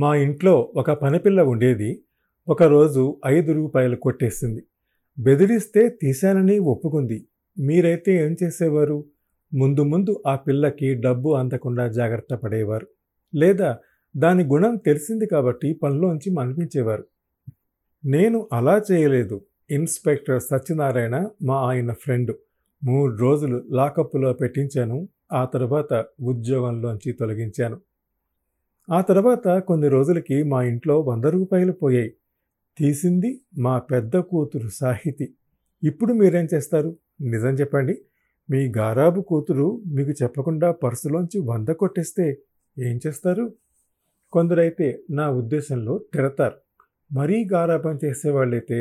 మా ఇంట్లో ఒక పనిపిల్ల ఉండేది. ఒకరోజు 5 రూపాయలు కొట్టేసింది. బెదిరిస్తే తీశానని ఒప్పుకుంది. మీరైతే ఏం చేసేవారు? ముందు ముందు ఆ పిల్లకి డబ్బు అందకుండా జాగ్రత్త పడేవారు, లేదా దాని గుణం తెలిసింది కాబట్టి పనిలోంచి మనిపించేవారు. నేను అలా చేయలేదు. ఇన్స్పెక్టర్ సత్యనారాయణ మా ఆయన ఫ్రెండ్. 3 రోజులు లాకప్పులో పెట్టించాను. ఆ తర్వాత ఉద్యోగంలోంచి తొలగించాను. ఆ తర్వాత కొన్ని రోజులకి మా ఇంట్లో 100 రూపాయలు పోయాయి. తీసింది మా పెద్ద కూతురు సాహితి. ఇప్పుడు మీరేం చేస్తారు? నిజం చెప్పండి, మీ గారాబు కూతురు మీకు చెప్పకుండా పర్సులోంచి 100 కొట్టేస్తే ఏం చేస్తారు? కొందరైతే నా ఉద్దేశంలో తిడతారు. మరీ గారాబం చేసేవాళ్ళైతే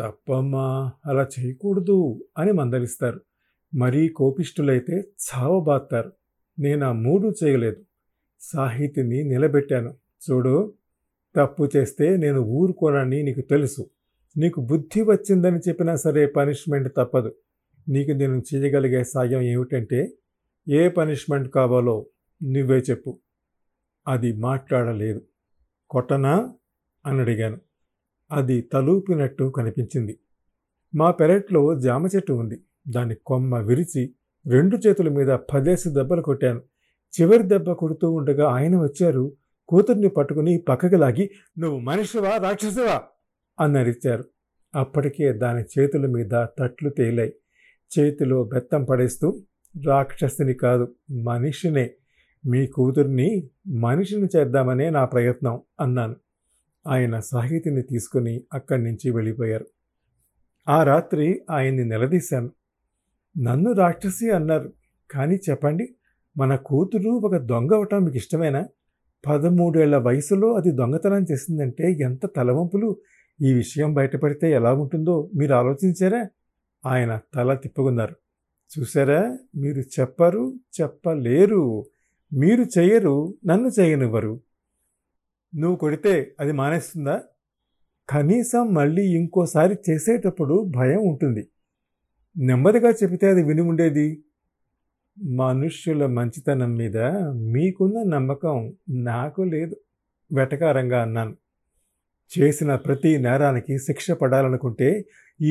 తప్పమ్మా అలా చేయకూడదు అని మందలిస్తారు. మరీ కోపిష్ఠులైతే చావబాతారు. నేను ఆ మూడు చేయలేదు. సాహితిని నిలబెట్టాను. చూడు, తప్పు చేస్తే నేను ఊరుకోనని నీకు తెలుసు. నీకు బుద్ధి వచ్చిందని చెప్పినా సరే పనిష్మెంట్ తప్పదు. నీకు నేను చేయగలిగే సాయం ఏమిటంటే, ఏ పనిష్మెంట్ కావాలో నువ్వే చెప్పు. అది మాట్లాడలేదు. కొట్టనా అని అడిగాను. అది తలూపినట్టు కనిపించింది. మా పెరట్లో జామ చెట్టు ఉంది. దాని కొమ్మ విరిచి 2 చేతుల మీద 10 దెబ్బలు కొట్టాను. చివరి దెబ్బ కొడుతూ ఉండగా ఆయన వచ్చారు. కూతుర్ని పట్టుకుని పక్కకి లాగి, నువ్వు మనిషివా రాక్షసువా అని అరిచారు. అప్పటికే దాని చేతుల మీద తట్లు తేలాయి. చేతిలో బెత్తం పడేస్తూ, రాక్షసుని కాదు మనిషినే, మీ కూతుర్ని మనిషిని చేద్దామనే నా ప్రయత్నం అన్నాను. ఆయన సాహితిని తీసుకుని అక్కడి నుంచి వెళ్ళిపోయారు. ఆ రాత్రి ఆయన్ని నిలదీశాను. నన్ను రాక్షసి అన్నారు, కానీ చెప్పండి, మన కూతురు ఒక దొంగ అవటం మీకు ఇష్టమేనా? 13 ఏళ్ల వయసులో అది దొంగతనం చేసిందంటే ఎంత తలవంపులు. ఈ విషయం బయటపడితే ఎలా ఉంటుందో మీరు ఆలోచించారా? ఆయన తల తిప్పుకున్నారు. చూసారా, మీరు చెప్పరు, చెప్పలేరు. మీరు చేయరు, నన్ను చేయనివ్వరు. నువ్వు కొడితే అది మానేస్తుందా? కనీసం మళ్ళీ ఇంకోసారి చేసేటప్పుడు భయం ఉంటుంది. నెమ్మదిగా చెబితే అది విని ఉండేది. మనుష్యుల మంచితనం మీద మీకున్న నమ్మకం నాకు లేదు, వెటకారంగా అన్నాను. చేసిన ప్రతి నేరానికి శిక్ష పడాలనుకుంటే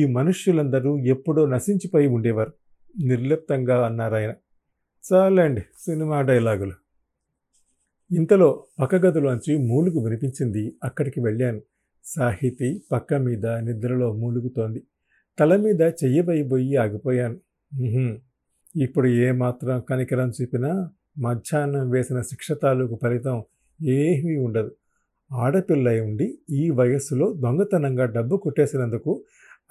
ఈ మనుష్యులందరూ ఎప్పుడో నశించిపోయి ఉండేవారు, నిర్లిప్తంగా అన్నారాయన. చాలండి సినిమా డైలాగులు. ఇంతలో పక్క గదిలోంచి మూలుగు వినిపించింది. అక్కడికి వెళ్ళాను. సాహితి పక్క మీద నిద్రలో మూలుగుతోంది. తల మీద చెయ్యబోయి ఆగిపోయాను. ఇప్పుడు ఏమాత్రం కనికరం చూపినా మధ్యాహ్నం వేసిన శిక్ష తాలూకు ఫలితం ఏమీ ఉండదు. ఆడపిల్ల ఉండి ఈ వయస్సులో దొంగతనంగా డబ్బు కొట్టేసినందుకు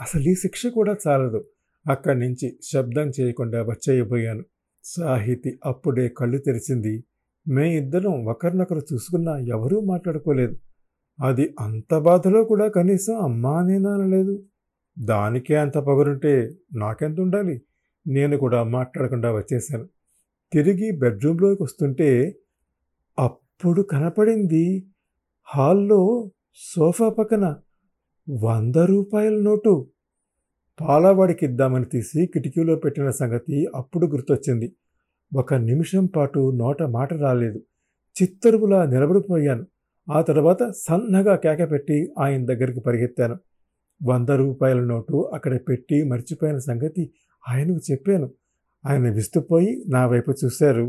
అసలు ఈ శిక్ష కూడా చాలదు. అక్కడి నుంచి శబ్దం చేయకుండా వచ్చేయబోయాను. సాహితి అప్పుడే కళ్ళు తెరిచింది. మే ఇద్దరం ఒకరినొకరు చూసుకున్నా ఎవరూ మాట్లాడుకోలేదు. అది అంత బాధలో కూడా కనీసం అమ్మా నేనా అనలేదు. దానికే అంత పొగరుంటే నాకెంత ఉండాలి. నేను కూడా మాట్లాడకుండా వచ్చేశాను. తిరిగి బెడ్రూమ్లోకి వస్తుంటే అప్పుడు కనపడింది. హాల్లో సోఫా పక్కన 100 రూపాయల నోటు. పాలవాడికి ఇద్దామని తీసి కిటికీలో పెట్టిన సంగతి అప్పుడు గుర్తొచ్చింది. 1 నిమిషం పాటు నోట మాట రాలేదు. చిత్తరువులా నిలబడిపోయాను. ఆ తర్వాత సన్నగా కేకపెట్టి ఆయన దగ్గరికి పరిగెత్తాను. 100 రూపాయల నోటు అక్కడ పెట్టి మర్చిపోయిన సంగతి ఆయనకు చెప్పాను. ఆయన విస్తుపోయి నా వైపు చూశారు.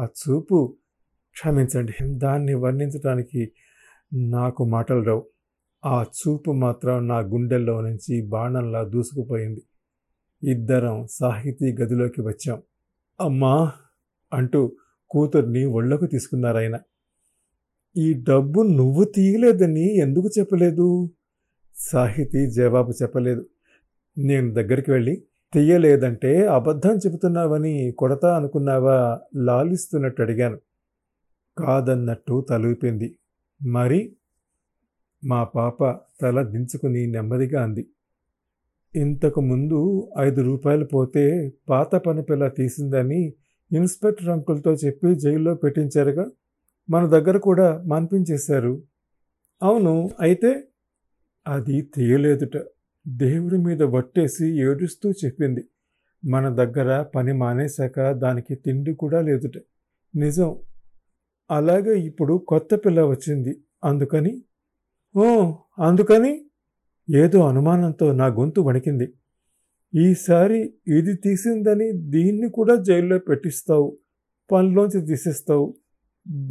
ఆ చూపు, క్షమించండి, దాన్ని వర్ణించడానికి నాకు మాటలు రావు. ఆ చూపు మాత్రం నా గుండెల్లో నుంచి బాణంలా దూసుకుపోయింది. ఇద్దరం సాహితీ గదిలోకి వచ్చాం. అమ్మా అంటూ కూతుర్ని ఒళ్ళకు తీసుకున్నారాయన. ఈ డబ్బు నువ్వు తీయలేదని ఎందుకు చెప్పలేదు? సాహితి జవాబు చెప్పలేదు. నేను దగ్గరికి వెళ్ళి, తీయలేదంటే అబద్ధం చెబుతున్నావని కొడతా అనుకున్నావా లాలిస్తున్నట్టు అడిగాను. కాదన్నట్టు తలూపింది. మరి? మా పాప తల దించుకుని నెమ్మదిగా అంది, ఇంతకుముందు 5 రూపాయలు పోతే పాత పనిపిల్ల తీసిందని ఇన్స్పెక్టర్ అంకుల్తో చెప్పి జైల్లో పెట్టించారుగా. మన దగ్గర కూడా మాన్పించేశారు. అవును, అయితే అది తీయలేదుట. దేవుడి మీద వట్టేసి ఏడుస్తూ చెప్పింది. మన దగ్గర పని మానేశాక దానికి తిండి కూడా లేదుట. నిజం. అలాగే ఇప్పుడు కొత్త పిల్ల వచ్చింది అందుకని అందుకని ఏదో అనుమానంతో నా గొంతు వణికింది. ఈసారి ఇది తీసిందని దీన్ని కూడా జైల్లో పెట్టిస్తావు, పనిలోంచి తీసేస్తావు,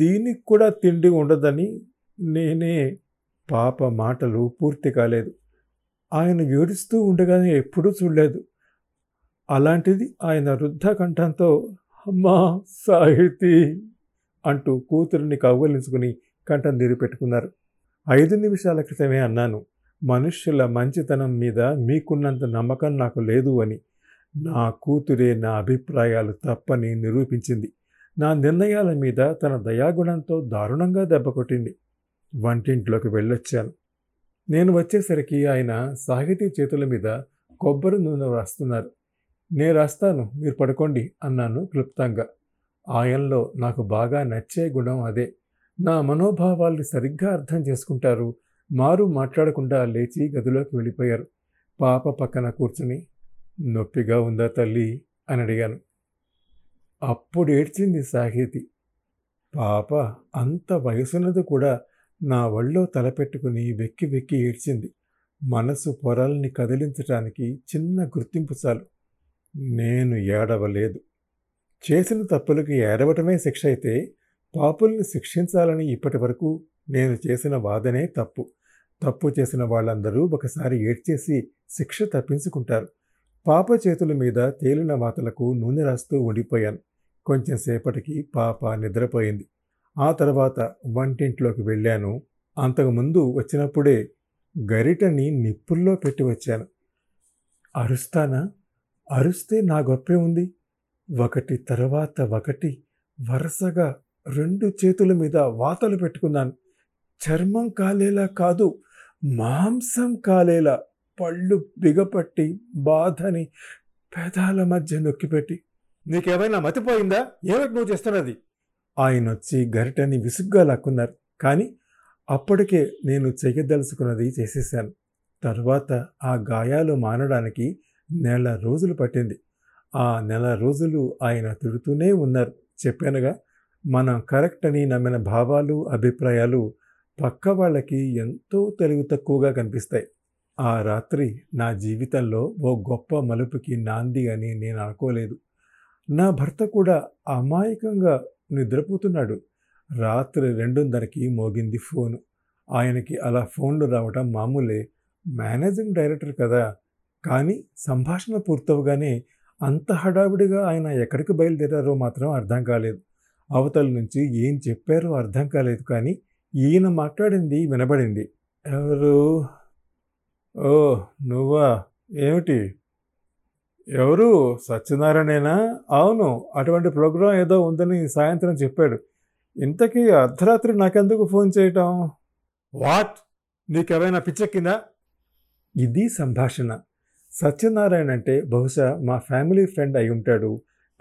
దీనికి కూడా తిండి ఉండదని నేనే. పాప మాటలు పూర్తి కాలేదు. ఆయన ఏడుస్తూ ఉండగానే ఎప్పుడూ చూడలేదు, అలాంటిది ఆయన వృద్ధ కంఠంతో అమ్మా సాహితి అంటూ కూతురిని కౌగలించుకుని కంఠం నిరుపెట్టుకున్నారు. 5 నిమిషాల క్రితమే అన్నాను మనుష్యుల మంచితనం మీద మీకున్నంత నమ్మకం నాకు లేదు అని. నా కూతురే నా అభిప్రాయాలు తప్పని నిరూపించింది. నా నిర్ణయాల మీద తన దయాగుణంతో దారుణంగా దెబ్బకొట్టింది. వంటింట్లోకి వెళ్ళొచ్చాను. నేను వచ్చేసరికి ఆయన సాహితీ చేతుల మీద కొబ్బరి నూనె రాస్తున్నారు. నేను రాస్తాను, మీరు పడుకోండి అన్నాను క్లుప్తంగా. ఆయనలో నాకు బాగా నచ్చే గుణం అదే. నా మనోభావాల్ని సరిగ్గా అర్థం చేసుకుంటారు. మారు మాట్లాడకుండా లేచి గదిలోకి వెళ్ళిపోయారు. పాప పక్కన కూర్చుని నొప్పిగా ఉందా తల్లి అని అడిగాను. అప్పుడు ఏడ్చింది సాహితి. పాప అంత వయసున్నది కూడా నా ఒళ్ళో తలపెట్టుకుని వెక్కి వెక్కి ఏడ్చింది. మనసు పొరల్ని కదిలించడానికి చిన్న గుర్తింపు చాలు. నేను ఏడవలేదు. చేసిన తప్పులకి ఏడవటమే శిక్ష అయితే పాపుల్ని శిక్షించాలని ఇప్పటి వరకు నేను చేసిన వాదనే తప్పు. తప్పు చేసిన వాళ్ళందరూ ఒకసారి ఏడ్చేసి శిక్ష తప్పించుకుంటారు. పాప చేతుల మీద తేలిన వాతలకు నూనె రాస్తూ ఉండిపోయాను. కొంచెంసేపటికి పాప నిద్రపోయింది. ఆ తర్వాత వంటింట్లోకి వెళ్ళాను. అంతకుముందు వచ్చినప్పుడే గరిటని నిప్పుల్లో పెట్టి వచ్చాను. అరుస్తానా? అరుస్తే నా గొప్పే ఉంది. ఒకటి తర్వాత ఒకటి వరుసగా 2 చేతుల మీద వాతలు పెట్టుకున్నాను. చర్మం కాలేలా కాదు, మాంసం కాలేలా. పళ్ళు బిగపట్టి బాధని పెదాల మధ్య నొక్కిపెట్టి నీకేమైనా మతిపోయిందా, ఏమిటి నువ్వు చేస్తున్నది? ఆయన వచ్చి గరిటని విసుగ్గా లాక్కున్నారు. కానీ అప్పటికే నేను చేయదలుచుకున్నది చేసేసాను. తర్వాత ఆ గాయాలు మానడానికి 4 రోజులు పట్టింది. ఆ 4 రోజులు ఆయన తిడుతూనే ఉన్నారు. చెప్పానుగా, మనం కరెక్ట్ అని నమ్మిన భావాలు, అభిప్రాయాలు పక్క వాళ్ళకి ఎంతో తెలివి తక్కువగా కనిపిస్తాయి. ఆ రాత్రి నా జీవితంలో ఓ గొప్ప మలుపుకి నాంది అని నేను అనుకోలేదు. నా భర్త కూడా అమాయకంగా నిద్రపోతున్నాడు. రాత్రి 2:30కి మోగింది ఫోను. ఆయనకి అలా ఫోన్లు రావటం మామూలే, మేనేజింగ్ డైరెక్టర్ కదా. కానీ సంభాషణ పూర్తవగానే అంత హడావిడిగా ఆయన ఎక్కడికి బయలుదేరారో మాత్రం అర్థం కాలేదు. అవతల నుంచి ఏం చెప్పారో అర్థం కాలేదు. కానీ ఈయన మాట్లాడింది వినబడింది. ఎవరు? ఓ నువ్వా? ఏమిటి? ఎవరు? సత్యనారాయణేనా? అవును, అటువంటి ప్రోగ్రాం ఏదో ఉందని సాయంత్రం చెప్పాడు. ఇంతకీ అర్ధరాత్రి నాకెందుకు ఫోన్ చేయటం? వాట్, నీకేమైనా పిచ్చెక్కిందా? ఇది సంభాషణ. సత్యనారాయణ అంటే బహుశా మా ఫ్యామిలీ ఫ్రెండ్ అయి ఉంటాడు.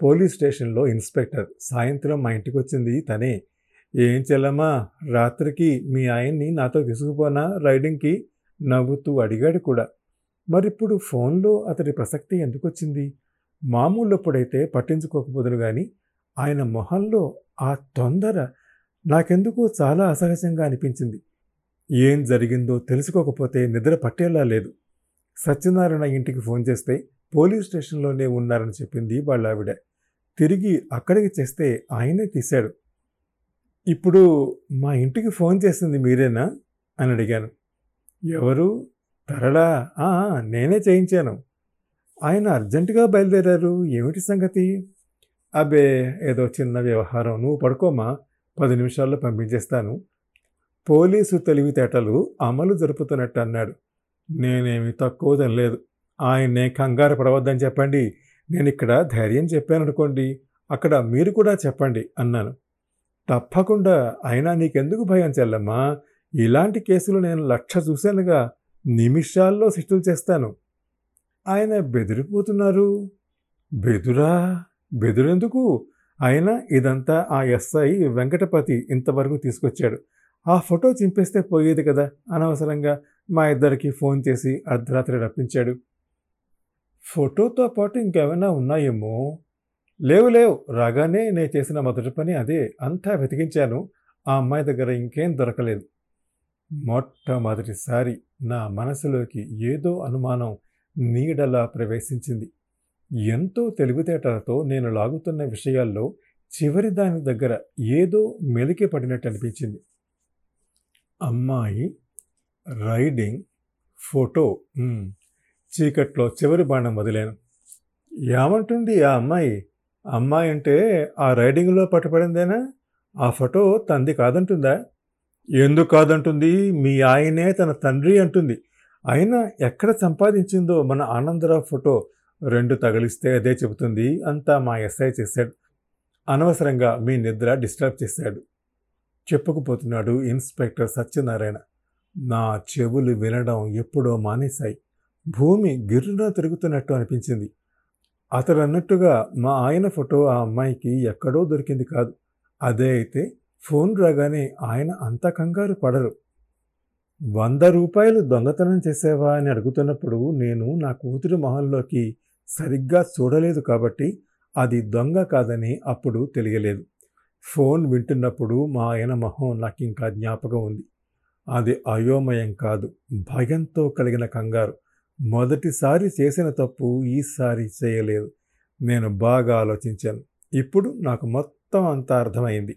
పోలీస్ స్టేషన్లో ఇన్స్పెక్టర్. సాయంత్రం మా ఇంటికి వచ్చింది తనే. ఏం చెల్లమ్మా, రాత్రికి మీ ఆయన్ని నాతో తీసుకుపోనా రైడింగ్కి? నవ్వుతూ అడిగాడు కూడా. మరిప్పుడు ఫోన్లో అతడి ప్రసక్తి ఎందుకు వచ్చింది? మామూలప్పుడైతే పట్టించుకోకపోదును. కానీ ఆయన మొహంలో ఆ తొందర నాకెందుకో చాలా అసహజంగా అనిపించింది. ఏం జరిగిందో తెలుసుకోకపోతే నిద్ర పట్టేలా లేదు. సత్యనారాయణ ఇంటికి ఫోన్ చేస్తే పోలీస్ స్టేషన్లోనే ఉన్నారని చెప్పింది వాళ్ళ ఆవిడ. తిరిగి అక్కడికి చేస్తే ఆయనే తీశాడు. ఇప్పుడు మా ఇంటికి ఫోన్ చేసింది మీరేనా అని అడిగాను. ఎవరు? తరళా. నేనే చేయించాను. ఆయన అర్జెంటుగా బయలుదేరారు, ఏమిటి సంగతి? అబ్బే ఏదో చిన్న వ్యవహారం, నువ్వు పడుకోమా, 10 నిమిషాల్లో పంపించేస్తాను. పోలీసు తెలివితేటలు అమలు జరుపుతున్నట్టు అన్నాడు. నేనేమి తక్కువ తినలేదు. ఆయన్నే కంగారు పడవద్దని చెప్పండి, నేను ఇక్కడ ధైర్యం చెప్పాను అనుకోండి, అక్కడ మీరు కూడా చెప్పండి అన్నాను. తప్పకుండా. అయినా నీకెందుకు భయం చెల్లమ్మా, ఇలాంటి కేసులు నేను 100 చూశానుగా, నిమిషాల్లో శిక్షలు చేస్తాను. ఆయన బెదిరిపోతున్నారు. బెదురా? బెదురెందుకు? అయినా ఇదంతా ఆ SI వెంకటపతి ఇంతవరకు తీసుకొచ్చాడు. ఆ ఫోటో చింపేస్తే పోయేది కదా, అనవసరంగా మా ఇద్దరికి ఫోన్ చేసి అర్ధరాత్రి రప్పించాడు. ఫోటోతో పాటు ఇంకేమైనా ఉన్నాయేమో? లేవు లేవు రాగానే నేను చేసిన మొదటి పని అదే. అంతా వెతికించాను, ఆ అమ్మాయి దగ్గర ఇంకేం దొరకలేదు. మొట్టమొదటిసారి నా మనసులోకి ఏదో అనుమానం నీడలా ప్రవేశించింది. ఎంతో తెలివితేటలతో నేను లాగుతున్న విషయాల్లో చివరి దాని దగ్గర ఏదో మెలికి పడినట్టు అనిపించింది. అమ్మాయి, రైడింగ్, ఫోటో. చీకట్లో చివరి బాణం వదిలాను. ఏమంటుంది ఆ అమ్మాయి? అమ్మాయి అంటే ఆ రైడింగ్లో పట్టుబడిందేనా? ఆ ఫోటో తంది కాదంటుందా? ఎందుకు కాదంటుంది? మీ ఆయనే తన తండ్రి అంటుంది. అయినా ఎక్కడ సంపాదించిందో మన ఆనందరావు ఫోటో రెండు తగిలిస్తే అదే చెబుతుంది. అంతా మా ఎస్ఐ చేశాడు. అనవసరంగా మీ నిద్ర డిస్టర్బ్ చేశాడు చెప్పుకుపోతున్నాడు ఇన్స్పెక్టర్ సత్యనారాయణ. నా చెవులు వినడం ఎప్పుడో మానేశాయి. భూమి గిర్రున తిరుగుతున్నట్టు అనిపించింది. అతడు అన్నట్టుగా మా ఆయన ఫోటో ఆ అమ్మాయికి ఎక్కడో దొరికింది కాదు. అదే అయితే ఫోన్ రాగానే ఆయన అంత కంగారు పడరు. 100 రూపాయలు దొంగతనం చేసేవా అని అడుగుతున్నప్పుడు నేను నా కూతురి మొహంలోకి సరిగ్గా చూడలేదు కాబట్టి అది దొంగ కాదని అప్పుడు తెలియలేదు. ఫోన్ వింటున్నప్పుడు మా ఆయన మొహం నాకు ఇంకా జ్ఞాపకం ఉంది. అది అయోమయం కాదు, భయంతో కలిగిన కంగారు. మొదటిసారి చేసిన తప్పు ఈసారి చేయలేదు. నేను బాగా ఆలోచించాను. ఇప్పుడు నాకు మొత్తం అంతా అర్థమైంది.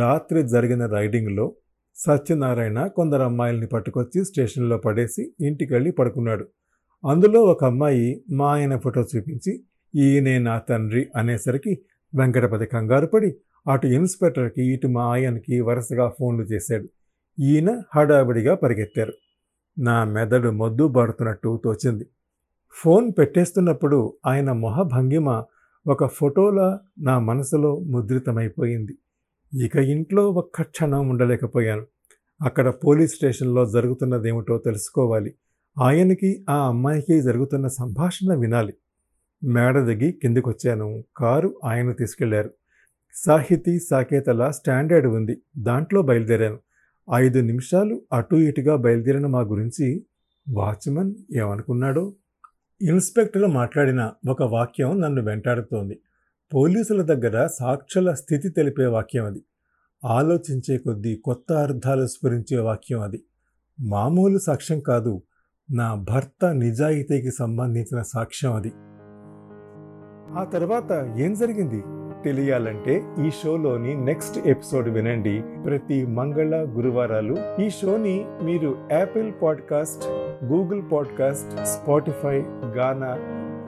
రాత్రి జరిగిన రైడింగ్లో సత్యనారాయణ కొందరు అమ్మాయిల్ని పట్టుకొచ్చి స్టేషన్లో పడేసి ఇంటికి వెళ్ళి పడుకున్నాడు. అందులో ఒక అమ్మాయి మా ఆయన ఫోటో చూపించి ఈయనే నా తండ్రి అనేసరికి వెంకటపతి కంగారు పడి అటు ఇన్స్పెక్టర్కి ఇటు మా ఆయనకి వరుసగా ఫోన్లు చేశాడు. ఈయన హడావిడిగా పరిగెత్తారు. నా మెదడు మొద్దు బారుతున్నట్టు తోచింది. ఫోన్ పెట్టేస్తున్నప్పుడు ఆయన మొహ భంగిమ ఒక ఫోటోలా నా మనసులో ముద్రితమైపోయింది. ఇక ఇంట్లో ఒక్క క్షణం ఉండలేకపోయాను. అక్కడ పోలీస్ స్టేషన్లో జరుగుతున్నదేమిటో తెలుసుకోవాలి. ఆయనకి ఆ అమ్మాయికి జరుగుతున్న సంభాషణ వినాలి. మేడ దిగి కిందికొచ్చాను. కారు ఆయన తీసుకెళ్లారు. సాహితీ సాకేతల స్టాండర్డ్ ఉంది, దాంట్లో బయలుదేరాను. 5 నిమిషాలు అటు ఇటుగా బయలుదేరిన మా గురించి వాచ్మెన్ ఏమనుకున్నాడో? ఇన్స్పెక్టర్ మాట్లాడిన ఒక వాక్యం నన్ను వెంటాడుతోంది. పోలీసుల దగ్గర సాక్షుల స్థితి తెలిపే వాక్యం అది. ఆలోచించే కొద్దీ కొత్త అర్థాలు స్ఫురించే వాక్యం అది. మామూలు సాక్ష్యం కాదు, నా భర్త నిజాయితీకి సంబంధించిన సాక్ష్యం అది. ఆ తర్వాత ఏం జరిగింది తెలియాలంటే ఈ షోలోని నెక్స్ట్ ఎపిసోడ్ వినండి. ప్రతి మంగళ గురువారాలు ఈ షోని మీరు Apple podcast, Google podcast, Spotify, గానా,